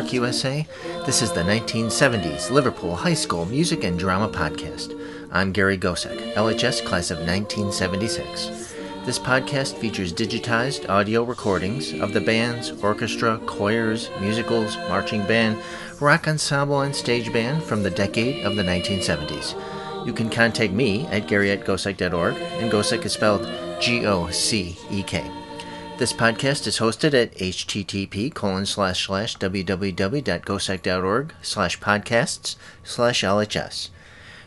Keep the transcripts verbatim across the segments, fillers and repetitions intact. York, U S A. This is the nineteen seventies Liverpool High School Music and Drama Podcast. I'm Gary Gocek, L H S class of nineteen seventy-six. This podcast features digitized audio recordings of the bands, orchestra, choirs, musicals, marching band, rock ensemble, and stage band from the decade of the nineteen seventies. You can contact me at gary at gocek dot org, and Gocek is spelled G O C E K. This podcast is hosted at http colon slash slash www.gocek.org slash podcasts slash LHS.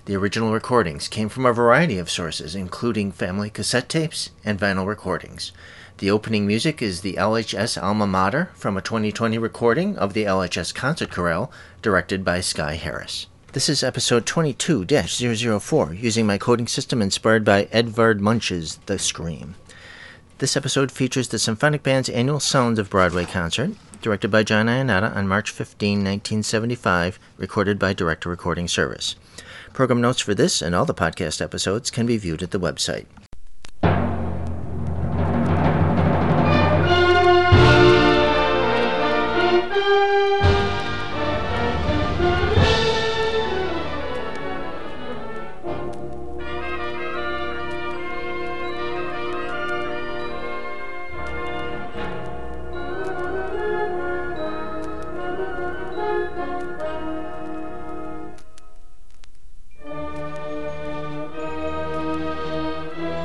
The original recordings came from a variety of sources, including family cassette tapes and vinyl recordings. The opening music is the L H S Alma Mater from a twenty twenty recording of the L H S Concert Chorale, directed by Skye Harris. This is episode twenty-two dash zero zero four, using my coding system inspired by Edvard Munch's The Scream. This episode features the Symphonic Band's annual Sounds of Broadway concert, directed by John Iannotta on March fifteenth, nineteen seventy-five, recorded by Director Recording Service. Program notes for this and all the podcast episodes can be viewed at the website. Thank you.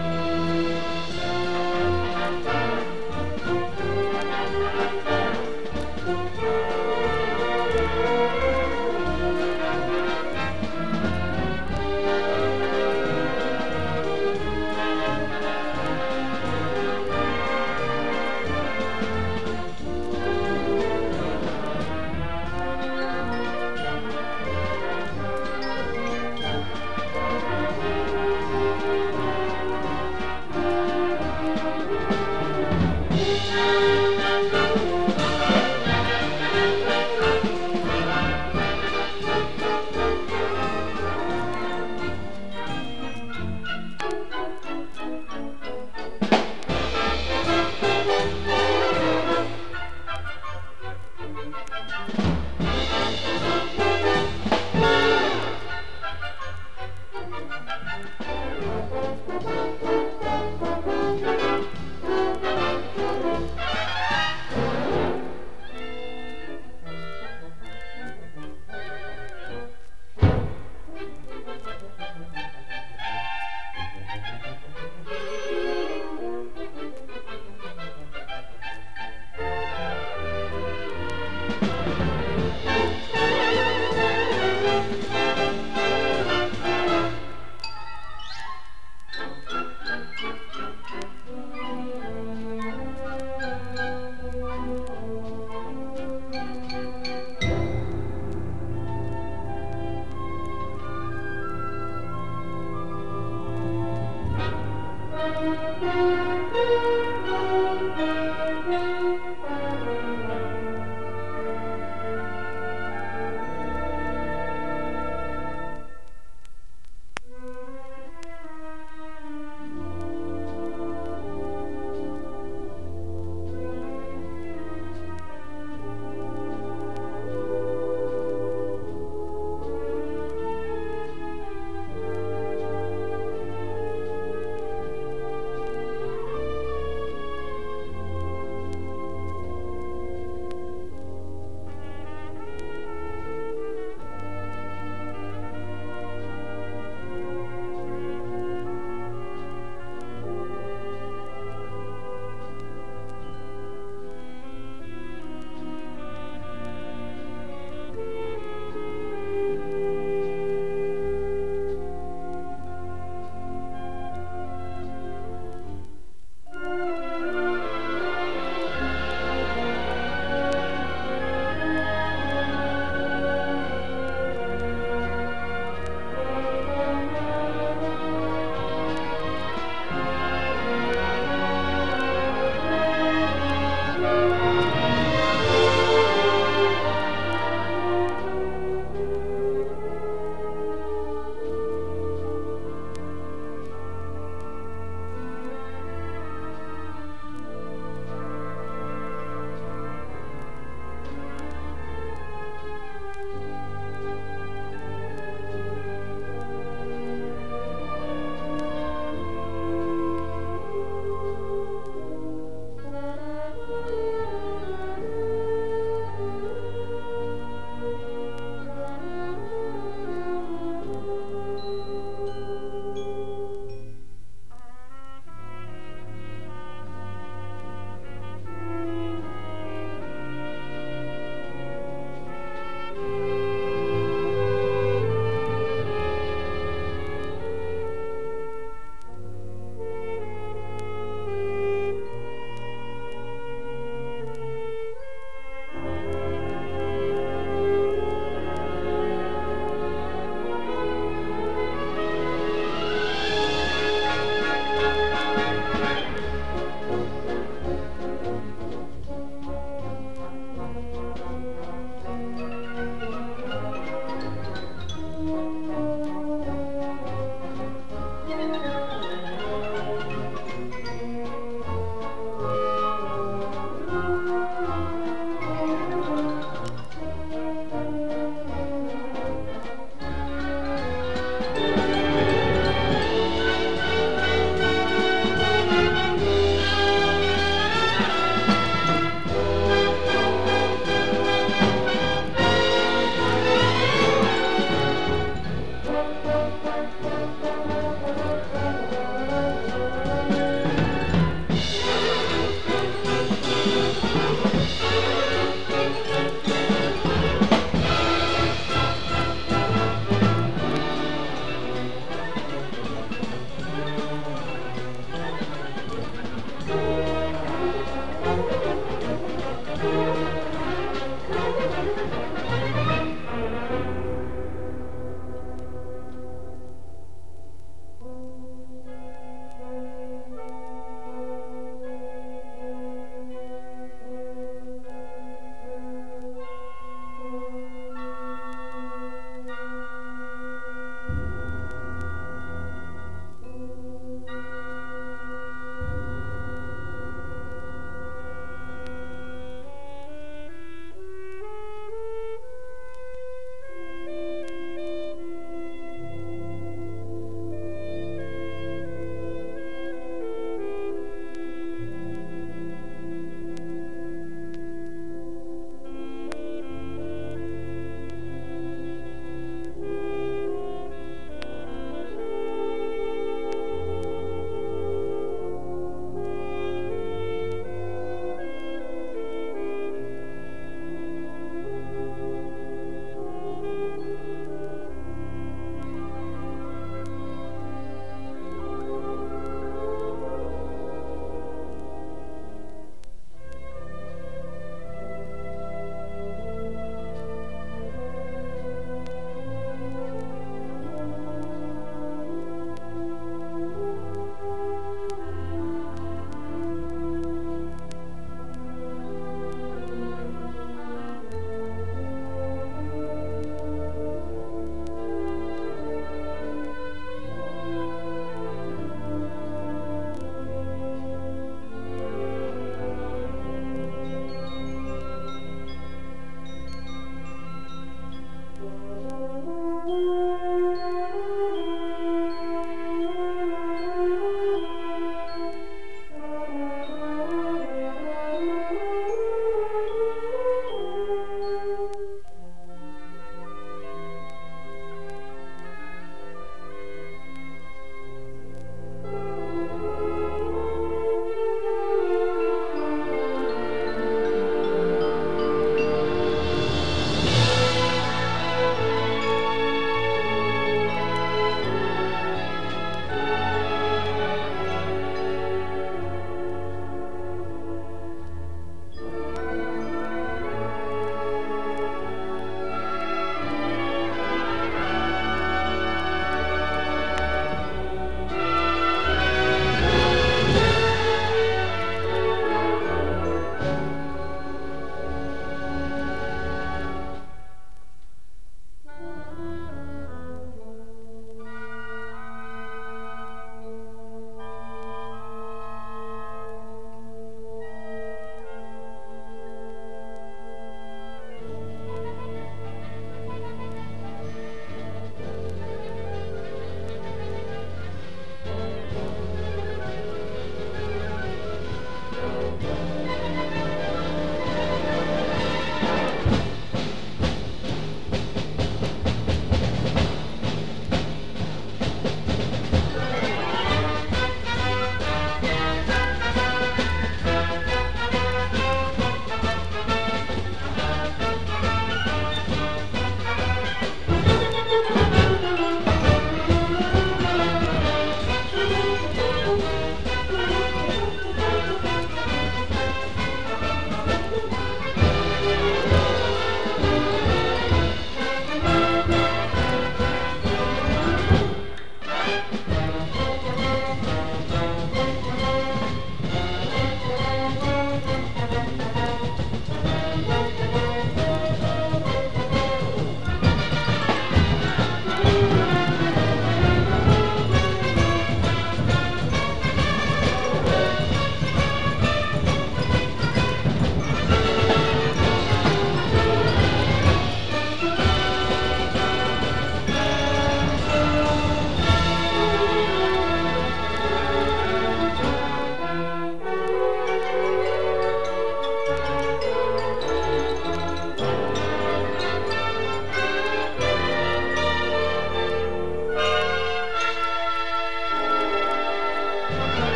What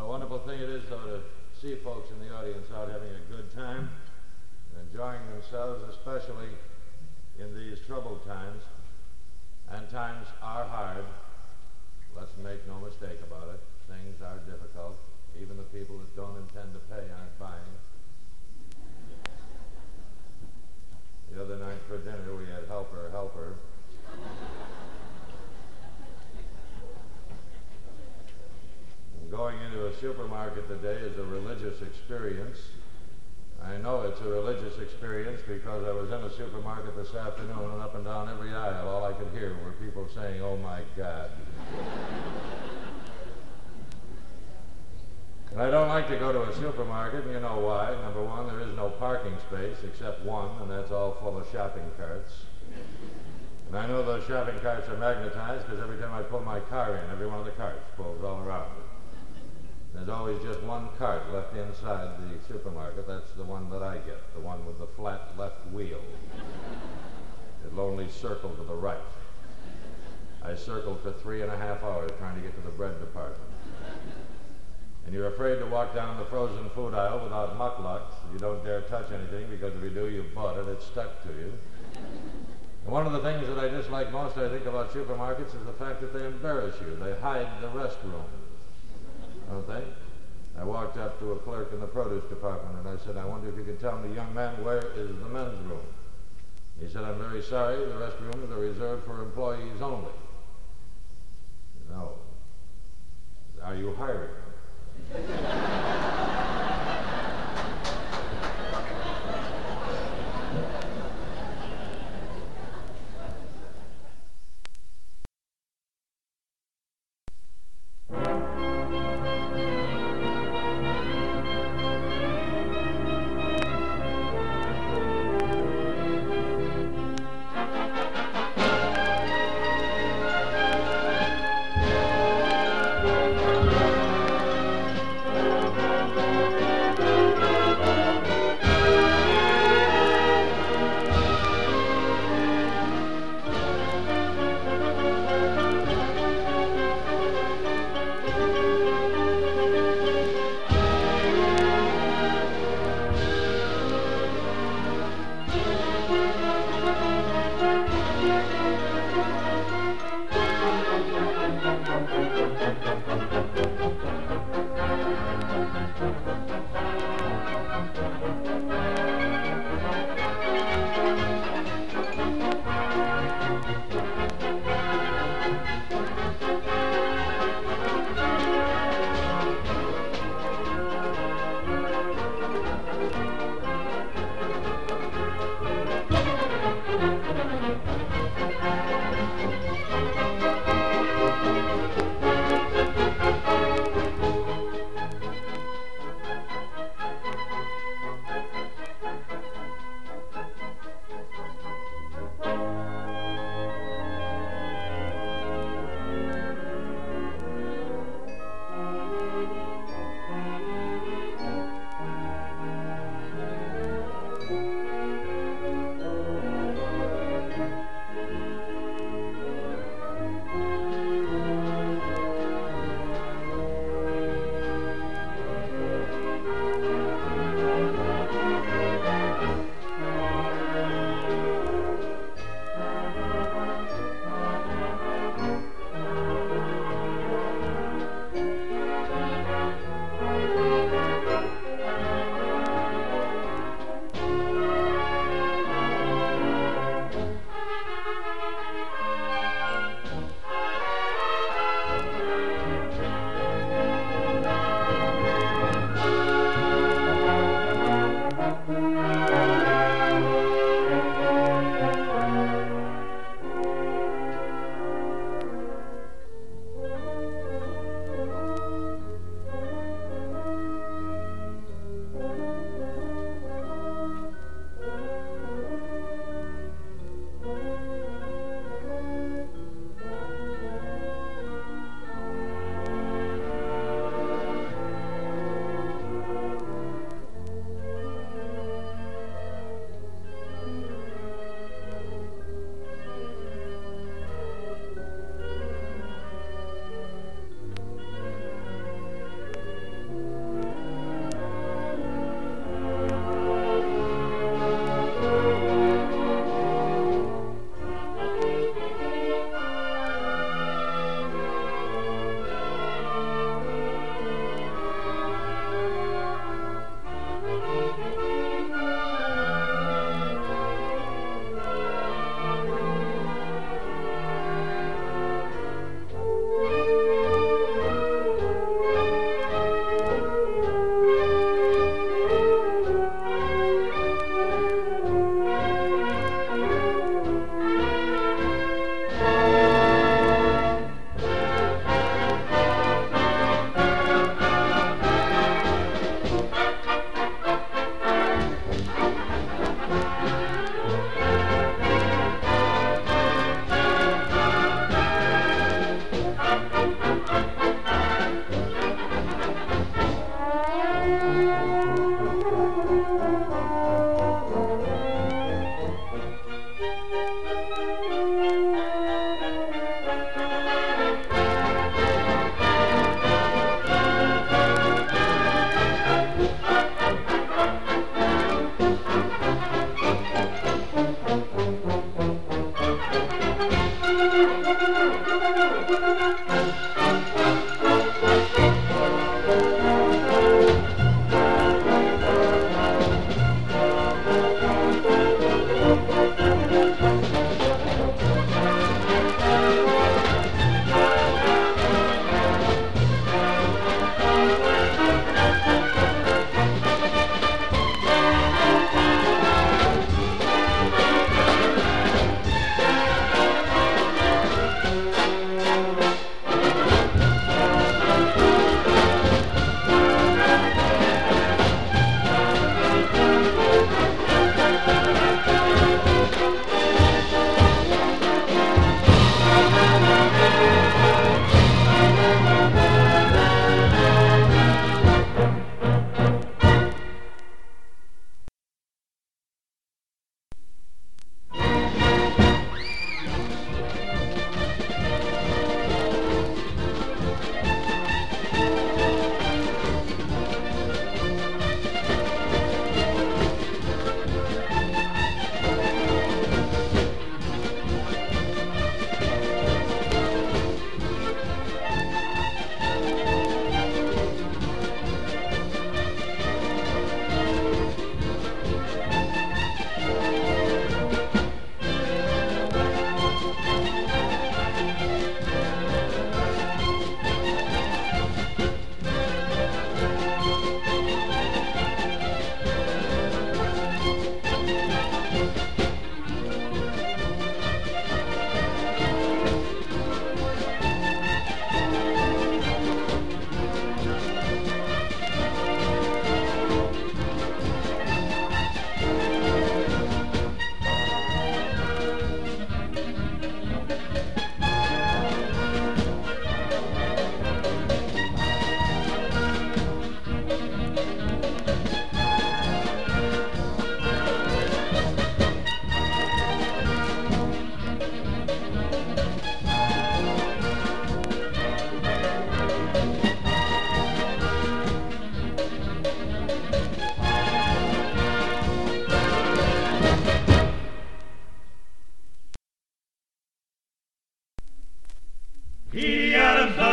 a wonderful thing it is, though, to see folks in the audience out having a good time and enjoying themselves, especially in these troubled times. And times are hard. Let's make no mistake about it. Things are difficult. Even the people that don't intend to pay aren't buying. The other night for dinner we had helper, helper. And going into a supermarket today is a religious experience. I know it's a religious experience because I was in a supermarket this afternoon, and up and down every aisle all I could hear were people saying, "Oh my God." And I don't like to go to a supermarket, and you know why. Number one, there is no parking space except one, and that's all full of shopping carts. And I know those shopping carts are magnetized because every time I pull my car in, every one of the carts pulls all around. There's always just one cart left inside the supermarket. That's the one that I get, the one with the flat left wheel. It'll only circle to the right. I circled for three and a half hours trying to get to the bread department. And you're afraid to walk down the frozen food aisle without mucklucks. You don't dare touch anything because if you do, you've bought it. It's stuck to you. And one of the things that I dislike most, I think, about supermarkets is the fact that they embarrass you. They hide the restroom. Don't they? I walked up to a clerk in the produce department and I said, "I wonder if you could tell me, young man, where is the men's room?" He said, "I'm very sorry, the restrooms are reserved for employees only." No. "Are you hiring?" Thank you.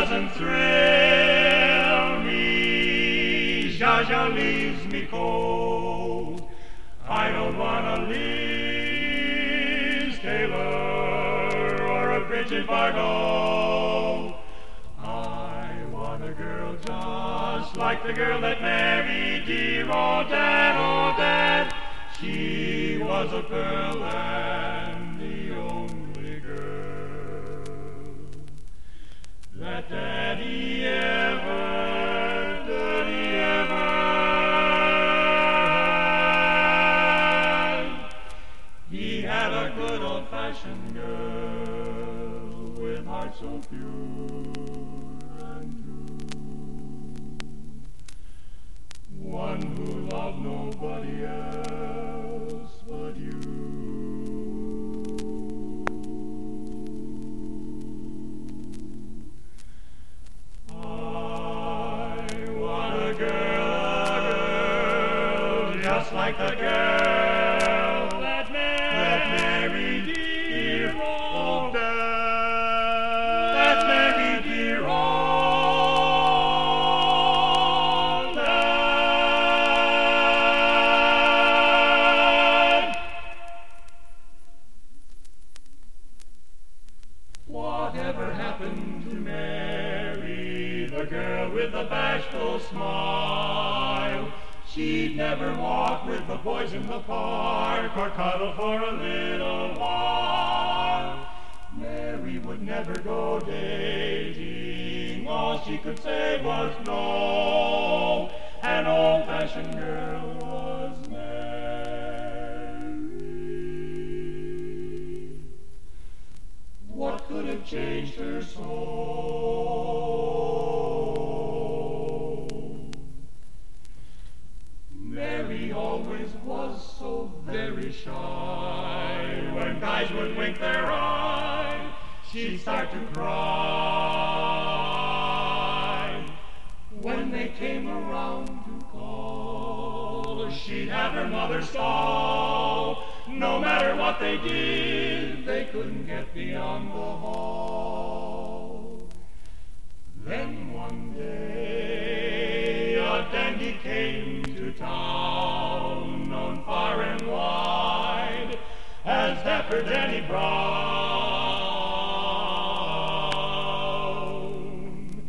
doesn't thrill me. Zsa-Zsa leaves me cold. I don't wanna Liz Taylor or a Bridget Bardot. I want a girl just like the girl that married dear old Dad, old Dad. She was a pearl and the only girl that Daddy ever, Daddy ever had. He had a good old-fashioned girl with heart so pure and true, one who loved nobody else. Like the girl that married dear old Dad, that married dear old Dad. Whatever happened to Mary, the girl with the bashful smile? She'd never walk with the boys in the park or cuddle for a little while. Mary would never go dating. All she could say was no. An old-fashioned girl was Mary. What could have changed her soul? Mary always was so very shy. When guys would wink their eye, she'd start to cry. When they came around to call, she'd have her mother stall. No matter what they did, they couldn't get beyond the hall. Then one day, a dandy came to town, known far and wide as Dapper Danny Brown.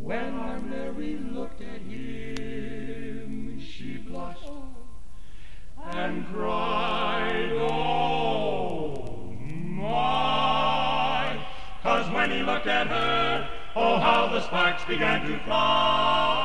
When our Mary looked at him, she blushed and cried, oh my, 'cause when he looked at her, oh how the sparks began to fly.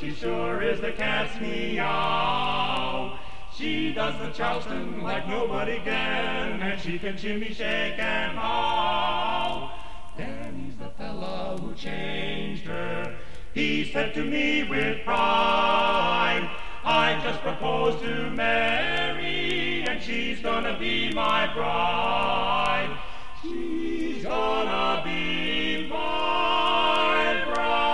She sure is the cat's meow. She does the Charleston like nobody can, and she can shimmy, shake, and howl. Danny's the fellow who changed her. He said to me with pride, I just proposed to Mary, and she's gonna be my bride. She's gonna be my bride.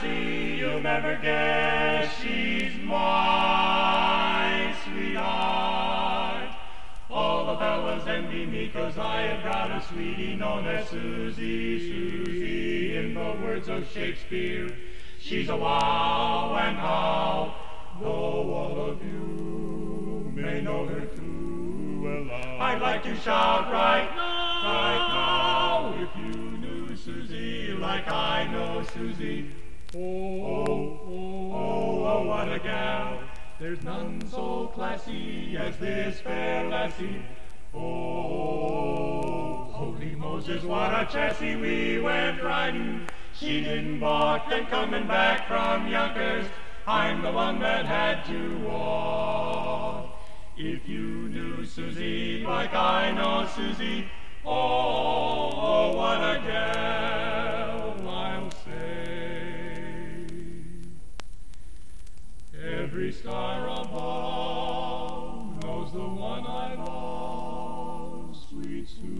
You'll never guess, she's my sweetheart. All the fellas envy me 'cause I have got a sweetie known as Susie, Susie. In the words of Shakespeare, she's a wow and how. Though all of you may know her too well, I'd like to shout right now, right now, if you knew Susie like I know Susie. Oh, oh, oh, oh, what a gal. There's none so classy as this fair lassie. Oh, holy Moses, what a chassis. We went riding. She didn't balk, and coming back from Yonkers, I'm the one that had to walk. If you knew Susie like I know Susie, oh, oh, what a gal, I'll say. Every star above knows the one I love, sweet Sue.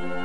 Oh,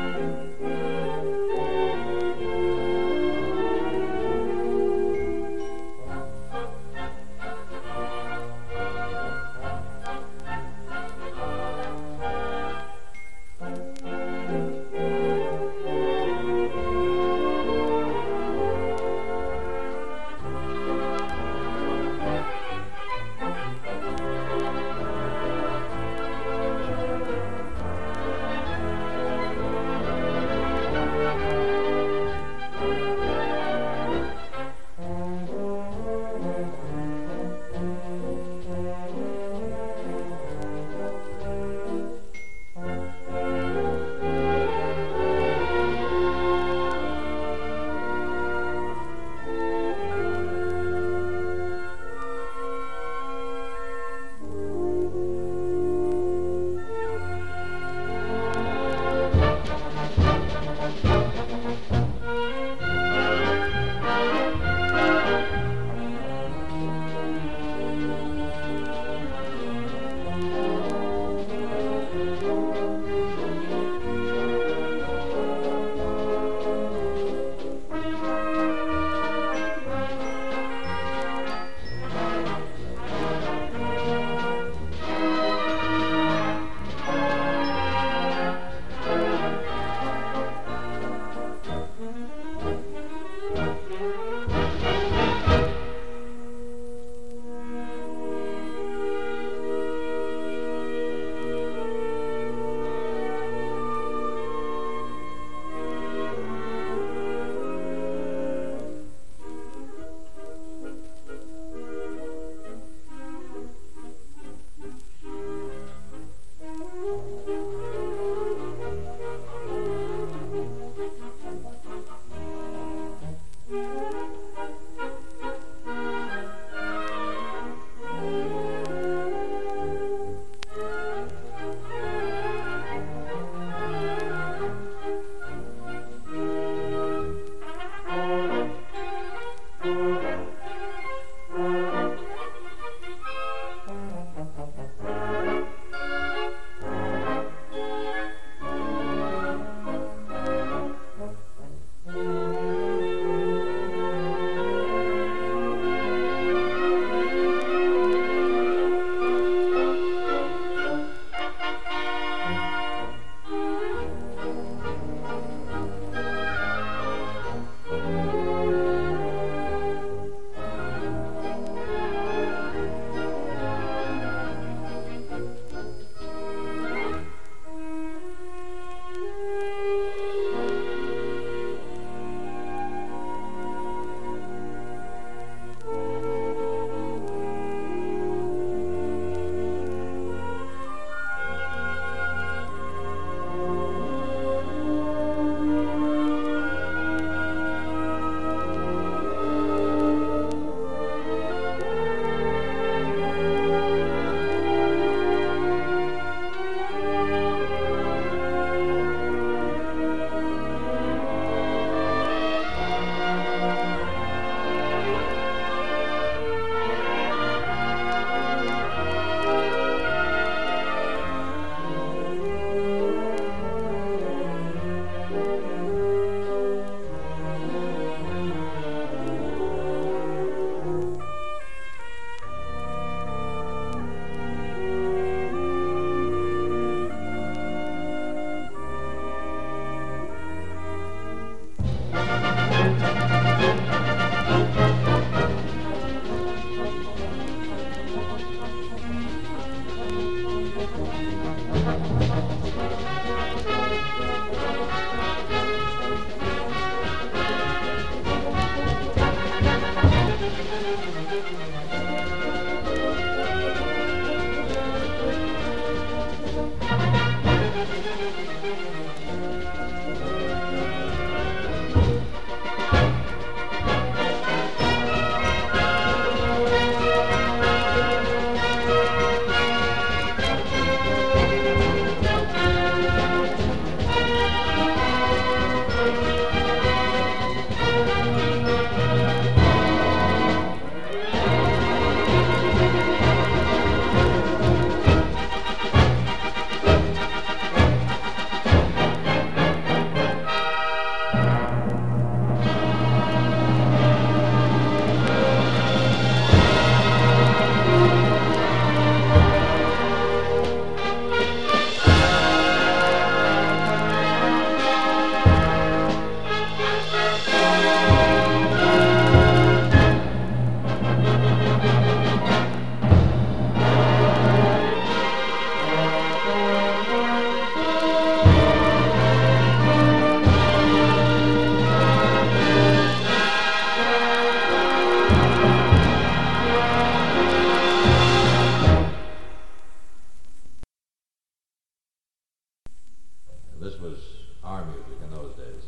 And this was our music in those days.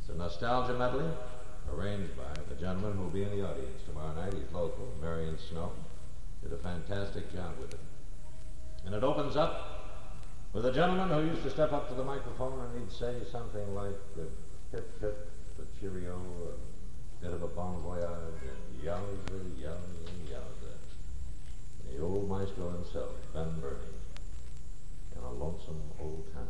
It's a nostalgia medley arranged by the gentleman who will be in the audience tomorrow night. He's local, Marion Snow. Did a fantastic job with it. And it opens up with a gentleman who used to step up to the microphone and he'd say something like uh, hip hip, a cheerio, a bit of a bon voyage, and yowza, yowza, yowza. The old maestro himself, Ben Burney, in a lonesome old town.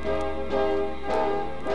Thank you.